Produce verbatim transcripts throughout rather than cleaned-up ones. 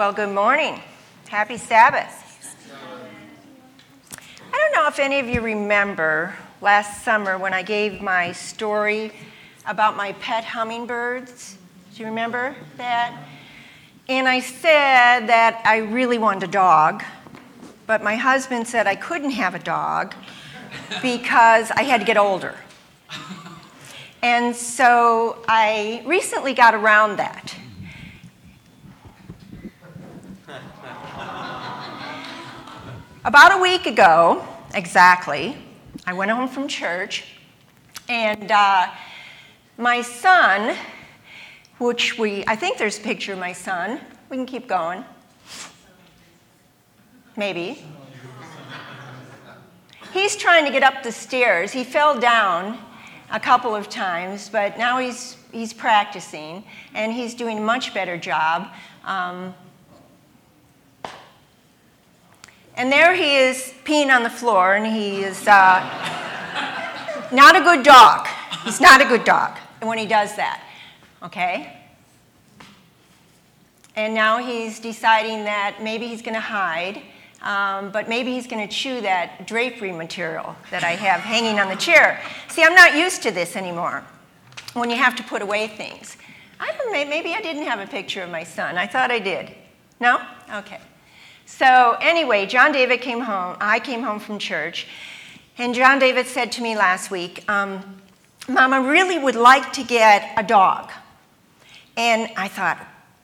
Well, good morning. Happy Sabbath. I don't know if any of you remember last summer when I gave my story about my pet hummingbirds. Do you remember that? And I said that I really wanted a dog, but my husband said I couldn't have a dog because I had to get older. And so I recently got around that. About a week ago, exactly, I went home from church, and uh, my son, which we, I think there's a picture of my son. We can keep going. Maybe. He's trying to get up the stairs. He fell down a couple of times, but now he's he's practicing, and he's doing a much better job. Um, And there he is peeing on the floor, and he is uh, not a good dog. He's not a good dog when he does that, okay? And now he's deciding that maybe he's going to hide, um, but maybe he's going to chew that drapery material that I have hanging on the chair. See, I'm not used to this anymore when you have to put away things. I don't. Maybe I didn't have a picture of my son. I thought I did. No? Okay. So anyway, John David came home. I came home from church, and John David said to me last week, um, Mom, I really would like to get a dog. And I thought,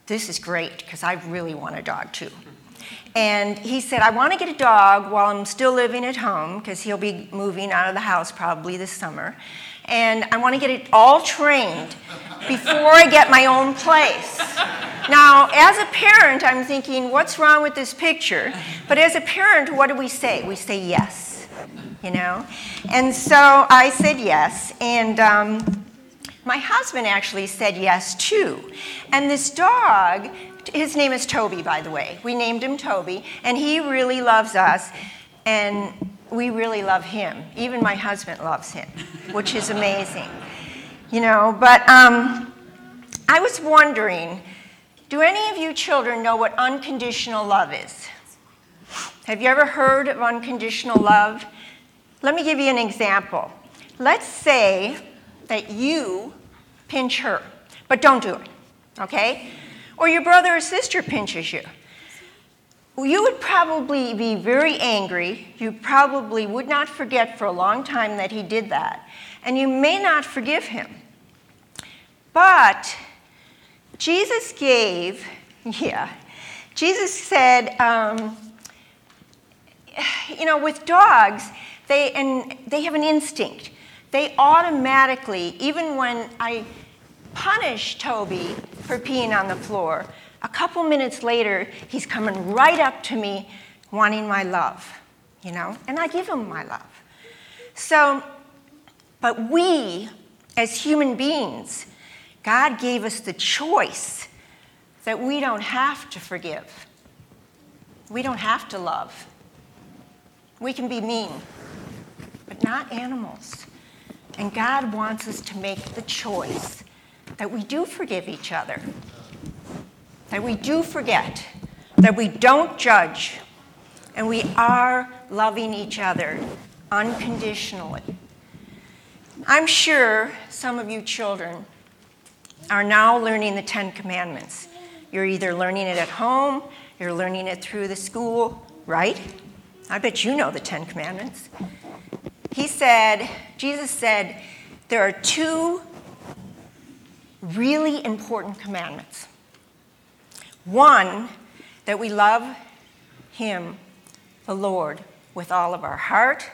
this is great, because I really want a dog too. And he said, I want to get a dog while I'm still living at home, because he'll be moving out of the house probably this summer. And I want to get it all trained before I get my own place. Now, as a parent, I'm thinking, what's wrong with this picture? But as a parent, what do we say? We say yes, you know? And so I said yes, and um, my husband actually said yes, too. And this dog, his name is Toby, by the way. We named him Toby, and he really loves us, and we really love him. Even my husband loves him, which is amazing, you know? But um, I was wondering, do any of you children know what unconditional love is? Have you ever heard of unconditional love? Let me give you an example. Let's say that you pinch her, but don't do it, okay? Or your brother or sister pinches you. You would probably be very angry. You probably would not forget for a long time that he did that. And you may not forgive him. But Jesus gave, yeah, Jesus said, um, you know, with dogs, they and they have an instinct. They automatically, even when I punish Toby for peeing on the floor, a couple minutes later, he's coming right up to me wanting my love, you know, and I give him my love. So, but we, as human beings, God gave us the choice that we don't have to forgive. We don't have to love. We can be mean, but not animals. And God wants us to make the choice that we do forgive each other, that we do forget, that we don't judge, and we are loving each other unconditionally. I'm sure some of you children are now learning the Ten Commandments. You're either learning it at home, you're learning it through the school, right? I bet you know the Ten Commandments. He said, Jesus said, there are two really important commandments. One, that we love Him, the Lord, with all of our heart,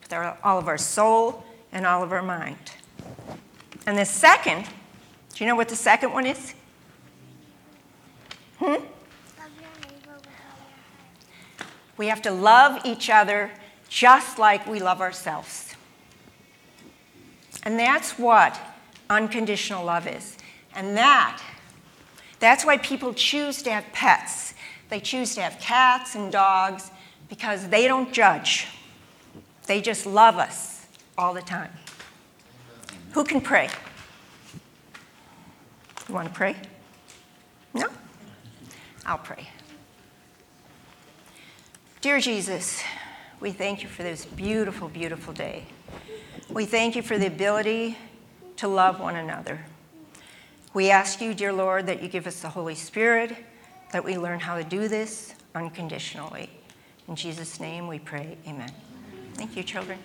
with our, all of our soul, and all of our mind. And the second, do you know what the second one is? Hmm? Love your neighbor with all your heart. We have to love each other just like we love ourselves. And that's what unconditional love is. And that, that's why people choose to have pets. They choose to have cats and dogs because they don't judge. They just love us all the time. Who can pray? You want to pray? No? I'll pray. Dear Jesus, we thank you for this beautiful, beautiful day. We thank you for the ability to love one another. We ask you, dear Lord, that you give us the Holy Spirit, that we learn how to do this unconditionally. In Jesus' name we pray, amen. Thank you, children.